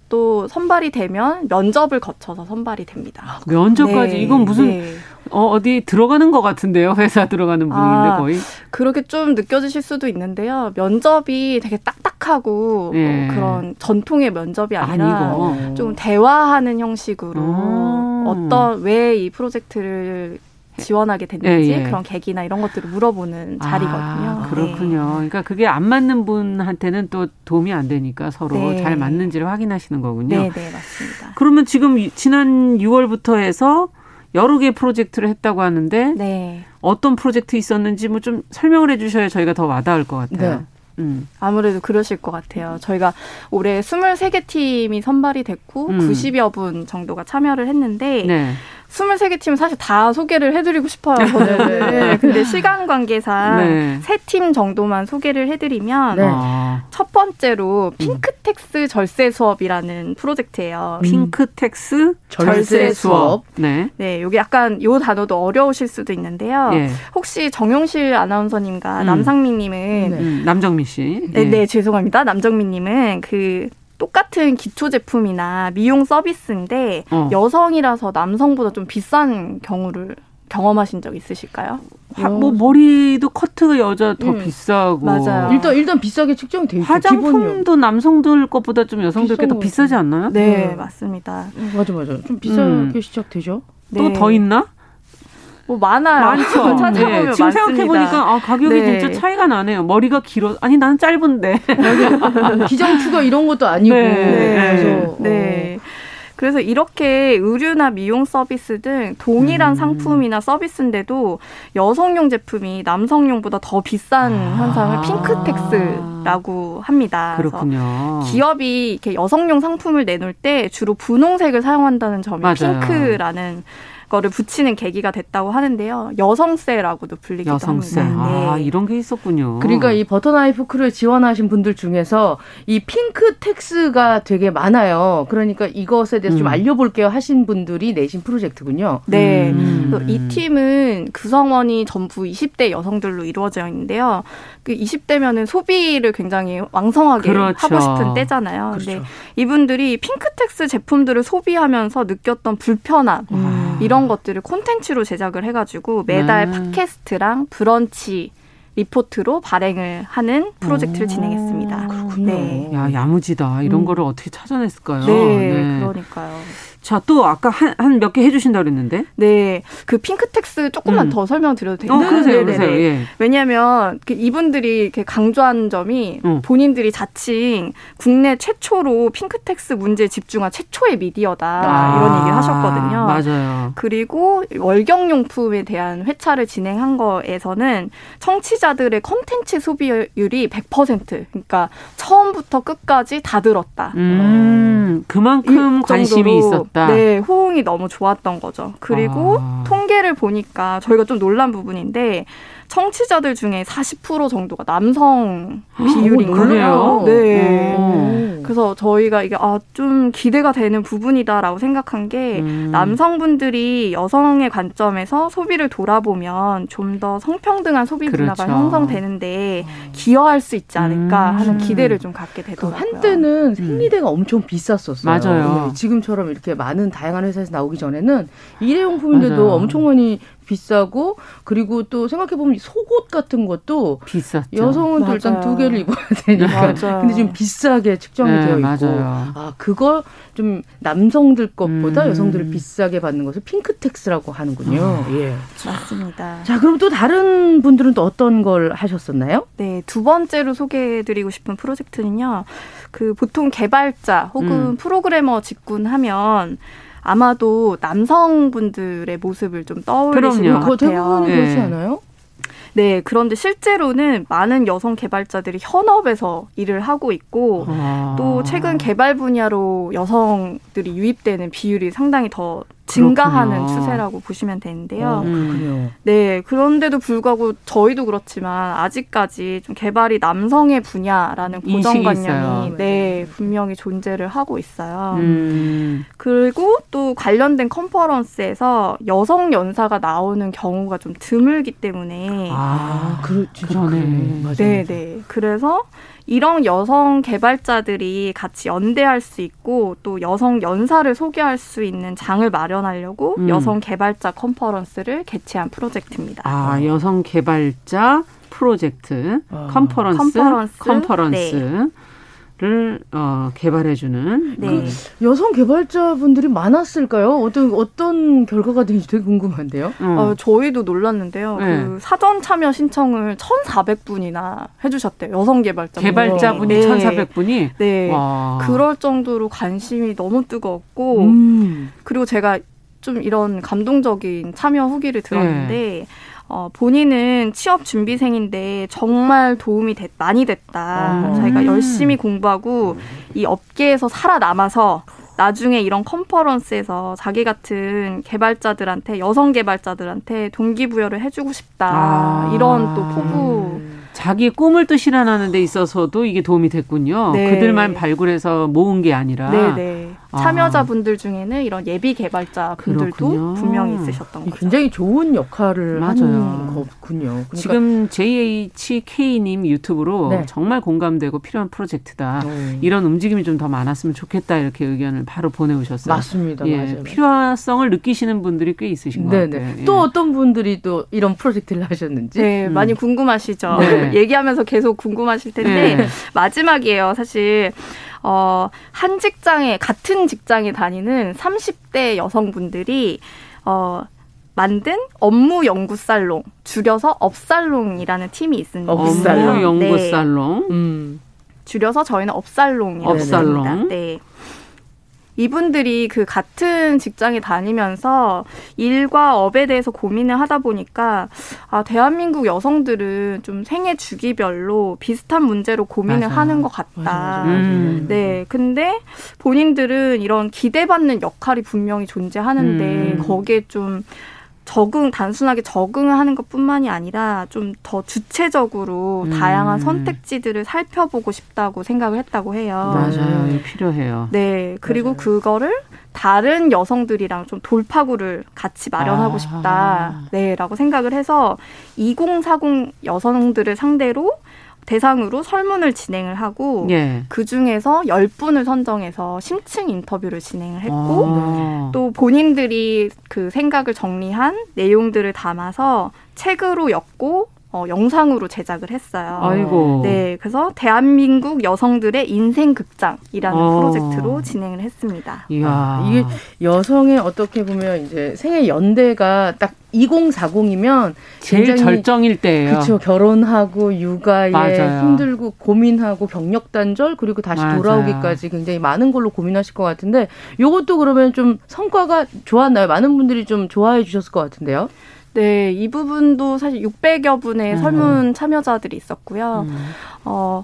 또 선발이 되면 면접을 거쳐서 선발이 됩니다. 아, 면접까지? 네. 이건 무슨... 네. 어, 어디 들어가는 것 같은데요. 회사 들어가는 분위기인데 아, 거의. 그렇게 좀 느껴지실 수도 있는데요. 면접이 되게 딱딱하고 예. 뭐 그런 전통의 면접이 아니라 아니고. 좀 대화하는 형식으로 오. 어떤 왜 이 프로젝트를 지원하게 됐는지 예, 예. 그런 계기나 이런 것들을 물어보는 아, 자리거든요. 그렇군요. 네. 그러니까 그게 안 맞는 분한테는 또 도움이 안 되니까 서로 네. 잘 맞는지를 확인하시는 거군요. 네, 네, 맞습니다. 그러면 지금 지난 유월부터 해서 여러 개의 프로젝트를 했다고 하는데 네. 어떤 프로젝트 있었는지 뭐 좀 설명을 해 주셔야 저희가 더 와닿을 것 같아요. 네. 음. 아무래도 그러실 것 같아요. 저희가 올해 스물세 개 팀이 선발이 됐고 음. 구십여 분 정도가 참여를 했는데 네. 스물세 개 팀은 사실 다 소개를 해드리고 싶어요, 저는. 네. 근데 시간 관계상 네. 세 팀 정도만 소개를 해드리면 네. 첫 번째로 핑크택스 절세 수업이라는 프로젝트예요. 핑크택스 절세, 절세 수업. 네. 네, 이게 약간 이 단어도 어려우실 수도 있는데요. 네. 혹시 정용실 아나운서님과 음. 남상민님은 네. 음, 남정민 씨. 네. 네, 네, 죄송합니다. 남정민님은 그 똑같은 기초 제품이나 미용 서비스인데 어. 여성이라서 남성보다 좀 비싼 경우를 경험하신 적 있으실까요? 하, 뭐 머리도 커트 여자 더 음. 비싸고 맞아요. 일단 일단 비싸게 측정이 돼 있고 화장품도 기본요. 남성들 것보다 좀 여성들 게 더 비싸지 않나요? 네, 네. 맞습니다. 어, 맞아 맞아 좀 비싸게 음. 시작되죠. 네. 또 더 있나? 뭐 많아요. 많죠. 네. 지금 생각해 보니까 아, 가격이 네. 진짜 차이가 나네요. 머리가 길어. 아니 나는 짧은데. 기정 추가 이런 것도 아니고. 네. 네. 그래서, 네. 어. 그래서 이렇게 의류나 미용 서비스 등 동일한 음. 상품이나 서비스인데도 여성용 제품이 남성용보다 더 비싼 아. 현상을 핑크택스라고 합니다. 그렇군요. 그래서 기업이 이렇게 여성용 상품을 내놓을 때 주로 분홍색을 사용한다는 점이 맞아요. 핑크라는 거를 붙이는 계기가 됐다고 하는데요. 여성세라고도 불리기도 여성세. 합니다. 네. 아, 이런 게 있었군요. 그러니까 이 버터나이프 크루에 지원하신 분들 중에서 이 핑크택스가 되게 많아요. 그러니까 이것에 대해서 음. 좀 알려볼게요 하신 분들이 내신 프로젝트군요. 네. 음. 이 팀은 구성원이 전부 이십 대 여성들로 이루어져 있는데요. 그 이십 대면은 소비를 굉장히 왕성하게 그렇죠. 하고 싶은 때잖아요. 그렇죠. 근데 이분들이 핑크택스 제품들을 소비하면서 느꼈던 불편함 음. 이런 것들을 콘텐츠로 제작을 해가지고 매달 네. 팟캐스트랑 브런치 리포트로 발행을 하는 프로젝트를 오, 진행했습니다. 그렇군요. 네. 야, 야무지다. 이런 음. 거를 어떻게 찾아냈을까요? 네, 네. 그러니까요. 자, 또 아까 한, 한 몇 개 해주신다 그랬는데? 네. 그 핑크택스 조금만 음. 더 설명드려도 돼요? 어, 그러세요. 네, 그러세요. 예. 왜냐하면 그 이분들이 이렇게 강조한 점이 음. 본인들이 자칭 국내 최초로 핑크택스 문제에 집중한 최초의 미디어다. 아, 이런 얘기를 하셨거든요. 맞아요. 그리고 월경용품에 대한 회차를 진행한 거에서는 청취자들의 콘텐츠 소비율이 백 퍼센트. 그러니까 처음부터 끝까지 다 들었다. 음, 그만큼 관심이 있었다. 네, 호응이 너무 좋았던 거죠. 그리고 아. 통계를 보니까 저희가 좀 놀란 부분인데 청취자들 중에 사십 퍼센트 정도가 남성 비율인 거예요. 네. 오. 그래서 저희가 이게 아, 좀 기대가 되는 부분이다라고 생각한 게 음. 남성분들이 여성의 관점에서 소비를 돌아보면 좀 더 성평등한 소비 문화가 그렇죠. 형성되는데 기여할 수 있지 않을까 음. 하는 기대를 좀 갖게 되더라고요. 한때는 생리대가 음. 엄청 비쌌었어요. 맞아요. 지금처럼 이렇게 많은 다양한 회사에서 나오기 전에는 일회용품인데도 맞아요. 엄청 많이 비싸고 그리고 또 생각해보면 속옷 같은 것도 비쌌죠. 여성은 맞아요. 또 일단 두 개를 입어야 되니까 맞아요. 근데 좀 비싸게 측정이 네, 되어 있고 맞아요. 아 그걸 좀 남성들 것보다 음. 여성들을 비싸게 받는 것을 핑크택스라고 하는군요. 아, 예. 맞습니다. 자 그럼 또 다른 분들은 또 어떤 걸 하셨었나요? 네, 두 번째로 소개해드리고 싶은 프로젝트는요. 그 보통 개발자 혹은 음. 프로그래머 직군하면 아마도 남성분들의 모습을 좀 떠올리시는 그럼요. 것 같아요. 대부분 네. 그렇지 않아요? 네. 그런데 실제로는 많은 여성 개발자들이 현업에서 일을 하고 있고 아. 또 최근 개발 분야로 여성들이 유입되는 비율이 상당히 더 증가하는 그렇군요. 추세라고 보시면 되는데요. 아, 그렇군요. 네. 그런데도 불구하고 저희도 그렇지만 아직까지 좀 개발이 남성의 분야라는 고정관념이 네, 분명히 존재를 하고 있어요. 음. 그리고 또 관련된 컨퍼런스에서 여성 연사가 나오는 경우가 좀 드물기 때문에 아, 그, 진짜 그러네. 맞아요. 네, 네. 그래서 이런 여성 개발자들이 같이 연대할 수 있고 또 여성 연사를 소개할 수 있는 장을 마련하려고 음. 여성 개발자 컨퍼런스를 개최한 프로젝트입니다. 아, 여성 개발자 프로젝트 아. 컨퍼런스 컨퍼런스, 컨퍼런스. 를 어, 개발해주는 네. 그 여성 개발자분들이 많았을까요? 어떤 어떤 결과가 되는지 되게 궁금한데요. 음. 어, 저희도 놀랐는데요. 네. 그 사전 참여 신청을 천사백 분이나 해주셨대요. 여성 개발자 개발자분이 네. 천사백 분이 네 와. 그럴 정도로 관심이 너무 뜨거웠고 음. 그리고 제가 좀 이런 감동적인 참여 후기를 들었는데. 네. 어, 본인은 취업 준비생인데 정말 도움이 됐, 많이 됐다. 아, 자기가 열심히 공부하고 이 업계에서 살아남아서 나중에 이런 컨퍼런스에서 자기 같은 개발자들한테, 여성 개발자들한테 동기부여를 해주고 싶다. 아. 이런 또 포부. 음. 자기 꿈을 또 실현하는 데 있어서도 이게 도움이 됐군요. 네. 그들만 발굴해서 모은 게 아니라. 네네. 아. 참여자분들 중에는 이런 예비 개발자분들도 그렇군요. 분명히 있으셨던 거죠. 굉장히 좋은 역할을 하는 거군요. 그러니까 지금 제이에이치케이님 유튜브로 네. 정말 공감되고 필요한 프로젝트다. 네. 이런 움직임이 좀 더 많았으면 좋겠다. 이렇게 의견을 바로 보내오셨어요. 맞습니다. 예, 맞아요. 필요성을 느끼시는 분들이 꽤 있으신 네네. 것 같아요. 예. 또 어떤 분들이 또 이런 프로젝트를 하셨는지. 네, 음. 많이 궁금하시죠. 네. 얘기하면서 계속 궁금하실 텐데 네. 마지막이에요. 사실 어, 한 직장에 같은 직장에 다니는 삼십 대 여성분들이 어, 만든 업무 연구 살롱, 줄여서 업살롱이라는 팀이 있습니다. 업살롱. 업무 연구 네. 살롱. 음. 줄여서 저희는 업살롱이라고 합니다. 네. 이분들이 그 같은 직장에 다니면서 일과 업에 대해서 고민을 하다 보니까 아, 대한민국 여성들은 좀 생애 주기별로 비슷한 문제로 고민을 맞아요. 하는 것 같다. 맞아요. 맞아요. 음. 네, 근데 본인들은 이런 기대받는 역할이 분명히 존재하는데 음. 거기에 좀 적응, 단순하게 적응하는 것 뿐만이 아니라 좀 더 주체적으로 음. 다양한 선택지들을 살펴보고 싶다고 생각을 했다고 해요. 맞아요. 네. 필요해요. 네. 그리고 맞아요. 그거를 다른 여성들이랑 좀 돌파구를 같이 마련하고 아. 싶다. 네. 라고 생각을 해서 이공사공 여성들을 상대로 대상으로 설문을 진행을 하고 예. 그중에서 열 분을 선정해서 심층 인터뷰를 진행을 했고 아. 또 본인들이 그 생각을 정리한 내용들을 담아서 책으로 엮고 어, 영상으로 제작을 했어요. 아이고. 네, 그래서 대한민국 여성들의 인생 극장이라는 어. 프로젝트로 진행을 했습니다. 이야. 이게 여성의 어떻게 보면 이제 생애 연대가 딱 이공사공이면 제일 절정일 때예요. 그렇죠. 결혼하고 육아에 맞아요. 힘들고 고민하고 경력 단절 그리고 다시 맞아요. 돌아오기까지 굉장히 많은 걸로 고민하실 것 같은데 이것도 그러면 좀 성과가 좋았나요? 많은 분들이 좀 좋아해 주셨을 것 같은데요. 네, 이 부분도 사실 육백여 분의 음. 설문 참여자들이 있었고요. 음. 어,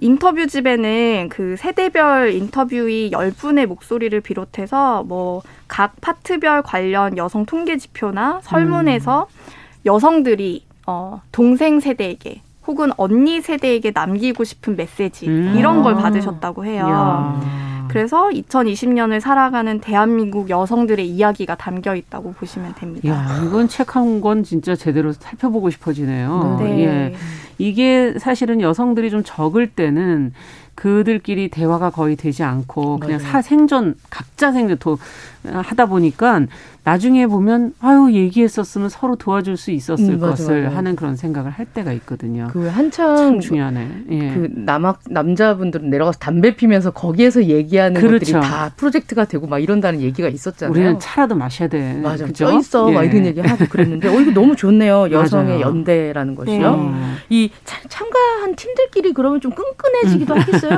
인터뷰집에는 그 세대별 인터뷰이 열 분의 목소리를 비롯해서 뭐 각 파트별 관련 여성 통계 지표나 설문에서 음. 여성들이 어, 동생 세대에게 혹은 언니 세대에게 남기고 싶은 메시지 음. 이런 걸 받으셨다고 해요. 이야. 그래서 이천이십 년을 살아가는 대한민국 여성들의 이야기가 담겨 있다고 보시면 됩니다. 야, 이건 책 한 권 진짜 제대로 살펴보고 싶어지네요. 네. 예. 이게 사실은 여성들이 좀 적을 때는 그들끼리 대화가 거의 되지 않고 그냥 맞아요. 사 생존 각자 생존 도, 하다 보니까 나중에 보면 아유 얘기했었으면 서로 도와줄 수 있었을 음, 것을 맞아요. 하는 그런 생각을 할 때가 있거든요. 그 한창 참 중요하네. 예. 그 남학 남자분들은 내려가서 담배 피면서 거기에서 얘기하는 그렇죠. 것들이 다 프로젝트가 되고 막 이런다는 얘기가 있었잖아요. 우리는 차라도 마셔야 돼. 맞아. 쪄 있어. 예. 막 이런 얘기 하고 그랬는데 어 이거 너무 좋네요. 여성의 맞아요. 연대라는 것이요. 네. 이 참, 참가한 팀들끼리 그러면 좀 끈끈해지기도 음. 하겠어요.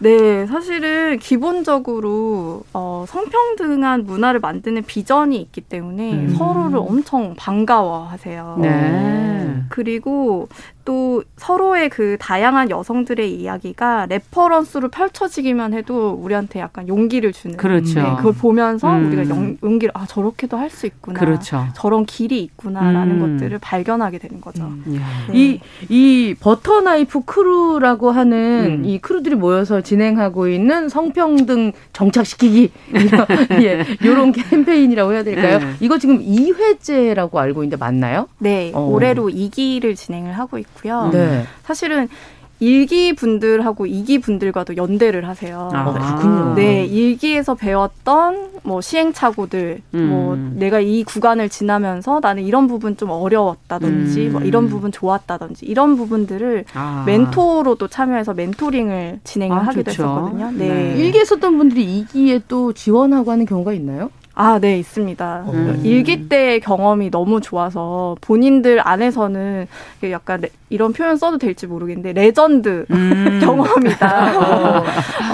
네, 사실은 기본적으로 어, 성평등한 문화를 만드는 비전이 있기 때문에 음. 서로를 엄청 반가워하세요. 네. 그리고 또 서로의 그 다양한 여성들의 이야기가 레퍼런스로 펼쳐지기만 해도 우리한테 약간 용기를 주는. 그렇죠. 네, 그걸 보면서 음. 우리가 용, 용기를 아 저렇게도 할 수 있구나. 그렇죠. 저런 길이 있구나라는 음. 것들을 발견하게 되는 거죠. 음. 네. 이, 이 버터나이프 크루라고 하는 음. 이 크루들이 모여서 진행하고 있는 성평등 정착시키기 예, 이런 캠페인이라고 해야 될까요? 네. 이거 지금 이 회째라고 알고 있는데 맞나요? 네. 어. 올해로 이 기를 진행을 하고 있고요. 네. 사실은 일 기 분들하고 이 기 분들과도 연대를 하세요. 아, 그렇군요. 네, 일 기에서 배웠던 뭐 시행착오들, 음. 뭐 내가 이 구간을 지나면서 나는 이런 부분 좀 어려웠다든지, 음. 뭐 이런 부분 좋았다든지 이런 부분들을 아. 멘토로도 참여해서 멘토링을 진행을 아, 하기도 좋죠. 했었거든요. 네. 네. 일 기에 썼던 분들이 이 기에 또 지원하고 하는 경우가 있나요? 아, 네, 있습니다. 음. 일기 때의 경험이 너무 좋아서 본인들 안에서는 약간 이런 표현 써도 될지 모르겠는데 레전드 음. 경험이다 어,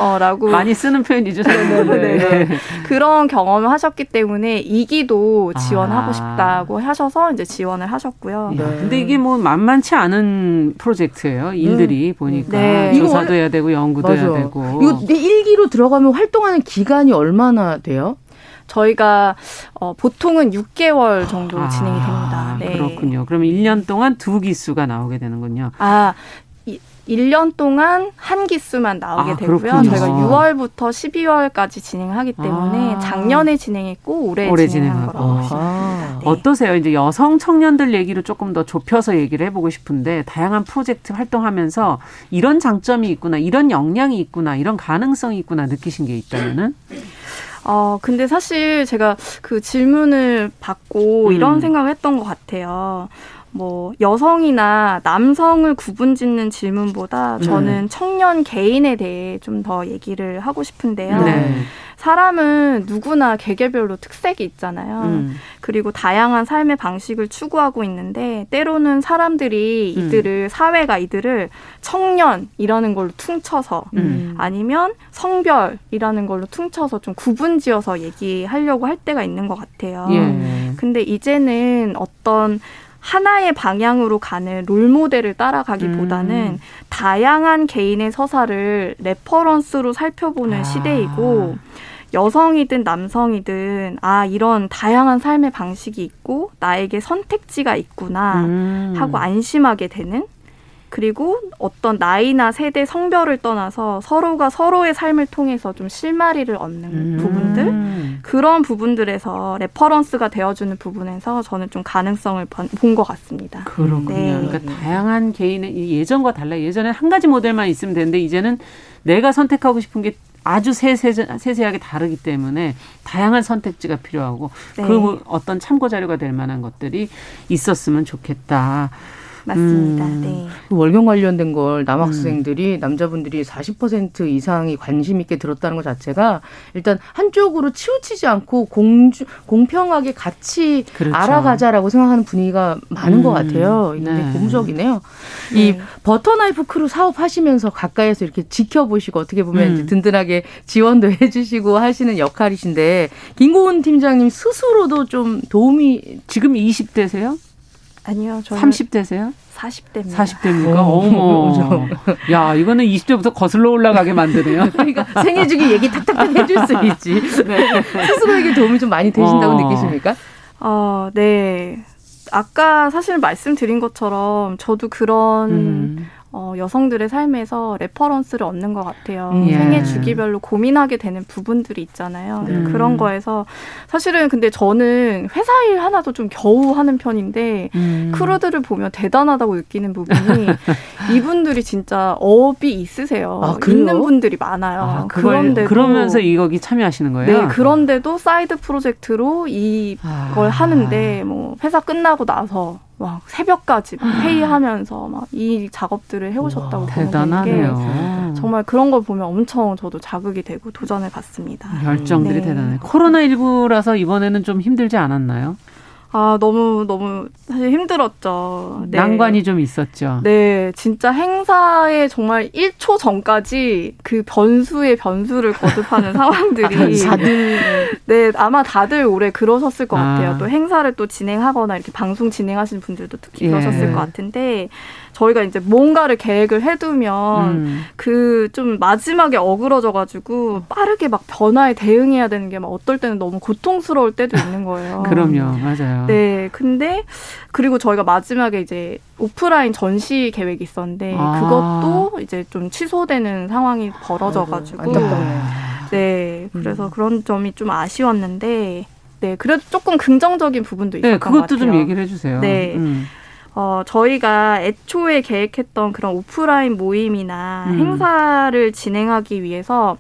어, 라고 많이 쓰는 표현이죠. 네, 네, 네. 그런 경험을 하셨기 때문에 이 기도 지원하고 아. 싶다고 하셔서 이제 지원을 하셨고요. 네. 근데 이게 뭐 만만치 않은 프로젝트예요. 일들이 음. 보니까 네. 조사도 해야 되고 연구도 맞아. 해야 되고. 이거 내 일 기로 들어가면 활동하는 기간이 얼마나 돼요? 저희가 어, 보통은 육 개월 정도 아, 진행이 됩니다. 네. 그렇군요. 그러면 일 년 동안 두 기수가 나오게 되는군요. 아, 이, 일 년 동안 한 기수만 나오게 아, 되고요. 그렇군요. 저희가 유월부터 십이월까지 진행하기 때문에 아. 작년에 진행했고 올해, 올해 진행한 거라고 보시면 됩니다. 어떠세요? 이제 여성 청년들 얘기를 조금 더 좁혀서 얘기를 해보고 싶은데 다양한 프로젝트 활동하면서 이런 장점이 있구나, 이런 역량이 있구나, 이런 가능성이 있구나 느끼신 게 있다면은? 어, 근데 사실 제가 그 질문을 받고 음. 이런 생각을 했던 것 같아요. 뭐, 여성이나 남성을 구분 짓는 질문보다 음. 저는 청년 개인에 대해 좀 더 얘기를 하고 싶은데요. 네. 사람은 누구나 개개별로 특색이 있잖아요. 음. 그리고 다양한 삶의 방식을 추구하고 있는데 때로는 사람들이 이들을 음. 사회가 이들을 청년이라는 걸로 퉁쳐서 음. 아니면 성별이라는 걸로 퉁쳐서 좀 구분지어서 얘기하려고 할 때가 있는 것 같아요. 예. 근데 이제는 어떤 하나의 방향으로 가는 롤모델을 따라가기보다는 음. 다양한 개인의 서사를 레퍼런스로 살펴보는 아. 시대이고 여성이든 남성이든 아 이런 다양한 삶의 방식이 있고 나에게 선택지가 있구나 음. 하고 안심하게 되는 그리고 어떤 나이나 세대 성별을 떠나서 서로가 서로의 삶을 통해서 좀 실마리를 얻는 음. 부분들 그런 부분들에서 레퍼런스가 되어주는 부분에서 저는 좀 가능성을 본 것 같습니다. 그렇군요. 네. 그러니까 다양한 개인의 예전과 달라요. 예전에 한 가지 모델만 있으면 되는데 이제는 내가 선택하고 싶은 게 아주 세세, 세세하게 다르기 때문에 다양한 선택지가 필요하고 네. 그 어떤 참고 자료가 될 만한 것들이 있었으면 좋겠다. 맞습니다. 음. 네. 월경 관련된 걸 남학생들이 음. 남자분들이 사십 퍼센트 이상이 관심 있게 들었다는 것 자체가 일단 한쪽으로 치우치지 않고 공주, 공평하게 같이 그렇죠. 알아가자라고 생각하는 분위기가 많은 음. 것 같아요. 굉장히 네. 고무적이네요. 네. 이 버터나이프 크루 사업하시면서 가까이에서 이렇게 지켜보시고 어떻게 보면 음. 이제 든든하게 지원도 해주시고 하시는 역할이신데 김고은 팀장님 스스로도 좀 도움이 지금 이십 대세요? 아니요. 저는 삼십 대세요? 사십 대입니다. 사십 대입니까? 어머. 야, 이거는 이십 대부터 거슬러 올라가게 만드네요. 그러니까 생애주기 얘기 탁탁탁 해줄 수 있지. 네. 스스로에게 도움이 좀 많이 되신다고 어. 느끼십니까? 어, 네. 아까 사실 말씀드린 것처럼 저도 그런 음. 어, 여성들의 삶에서 레퍼런스를 얻는 것 같아요. 예. 생애 주기별로 고민하게 되는 부분들이 있잖아요. 음. 그런 거에서 사실은 근데 저는 회사 일 하나도 좀 겨우 하는 편인데 음. 크루들을 보면 대단하다고 느끼는 부분이 이분들이 진짜 업이 있으세요. 아, 있는 분들이 많아요. 아, 그걸, 그런데도 그러면서 이거기 참여하시는 거예요? 네. 그런데도 사이드 프로젝트로 이걸 아. 하는데 뭐 회사 끝나고 나서 막 새벽까지 막 회의하면서 막 이 작업들을 해오셨다고 보는 대단하네요. 게 정말 그런 걸 보면 엄청 저도 자극이 되고 도전을 받습니다. 열정들이 네. 대단해요. 코로나십구라서 이번에는 좀 힘들지 않았나요? 아, 너무 너무 사실 힘들었죠. 네. 난관이 좀 있었죠. 네, 진짜 행사에 정말 일 초 전까지 그 변수의 변수를 거듭하는 상황들이 다들 네, 아마 다들 올해 그러셨을 것 아. 같아요. 또 행사를 또 진행하거나 이렇게 방송 진행하시는 분들도 특히 예. 그러셨을 것 같은데 저희가 이제 뭔가를 계획을 해두면 음. 그 좀 마지막에 어그러져가지고 빠르게 막 변화에 대응해야 되는 게 막 어떨 때는 너무 고통스러울 때도 있는 거예요. 그럼요, 맞아요. 네, 근데 그리고 저희가 마지막에 이제 오프라인 전시 계획이 있었는데 아. 그것도 이제 좀 취소되는 상황이 벌어져가지고 안타깝네요. 네, 그래서 음. 그런 점이 좀 아쉬웠는데 네, 그래도 조금 긍정적인 부분도 있었던 네, 것 같아요. 네, 그것도 좀 얘기를 해주세요. 네. 음. 어, 저희가 애초에 계획했던 그런 오프라인 모임이나 음. 행사를 진행하기 위해서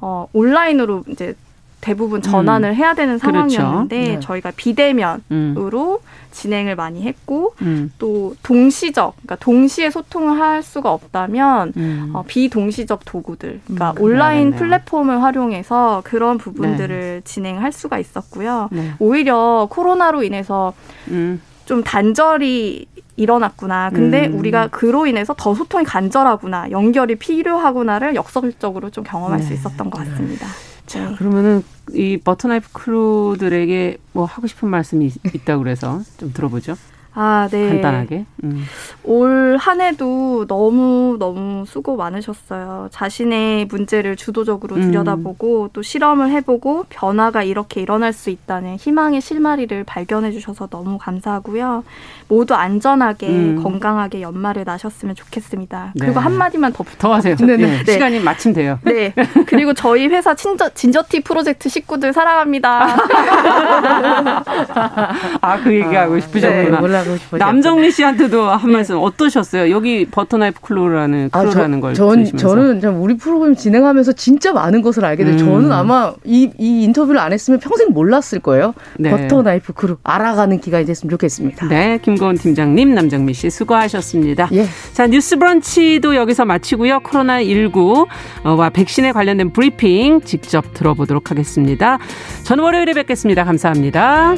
어, 온라인으로 이제 대부분 전환을 음. 해야 되는 상황이었는데 그렇죠. 네. 저희가 비대면으로 진행을 많이 했고 음. 또 동시적, 그러니까 동시에 소통을 할 수가 없다면 음. 어, 비동시적 도구들, 그러니까 음, 온라인 그러네요. 플랫폼을 활용해서 그런 부분들을 네. 진행할 수가 있었고요. 네. 오히려 코로나로 인해서 음. 좀 단절이 일어났구나. 근데 음. 우리가 그로 인해서 더 소통이 간절하구나. 연결이 필요하구나를 역설적으로 좀 경험할 네. 수 있었던 것 같습니다. 자, 네. 그러면은 이 버터나이프 크루들에게 뭐 하고 싶은 말씀이 있다고 그래서 좀 들어보죠. 아, 네. 간단하게. 음. 올 한 해도 너무 너무 수고 많으셨어요. 자신의 문제를 주도적으로 들여다보고 음. 또 실험을 해보고 변화가 이렇게 일어날 수 있다는 희망의 실마리를 발견해 주셔서 너무 감사하고요. 모두 안전하게 음. 건강하게 연말을 나셨으면 좋겠습니다. 그리고 네. 한마디만 더 부탁드립니다. 더 하세요. 네. 네. 시간이 마침 돼요. 네. 그리고 저희 회사 진저, 진저티 프로젝트 식구들 사랑합니다. 아, 그 얘기하고 아, 싶으셨구나. 네. 남정민 씨한테도 한 말씀 어떠셨어요? 여기 버터나이프 클로라는 클로라는 아, 걸 들으시면서. 저는 우리 프로그램 진행하면서 진짜 많은 것을 알게 돼요. 음. 저는 아마 이, 이 인터뷰를 안 했으면 평생 몰랐을 거예요. 네. 버터나이프 클로 알아가는 기간이 됐으면 좋겠습니다. 네, 김고은 팀장님, 남정민 씨 수고하셨습니다. 예. 자, 뉴스 브런치도 여기서 마치고요. 코로나십구와 백신에 관련된 브리핑 직접 들어보도록 하겠습니다. 저는 월요일에 뵙겠습니다. 감사합니다.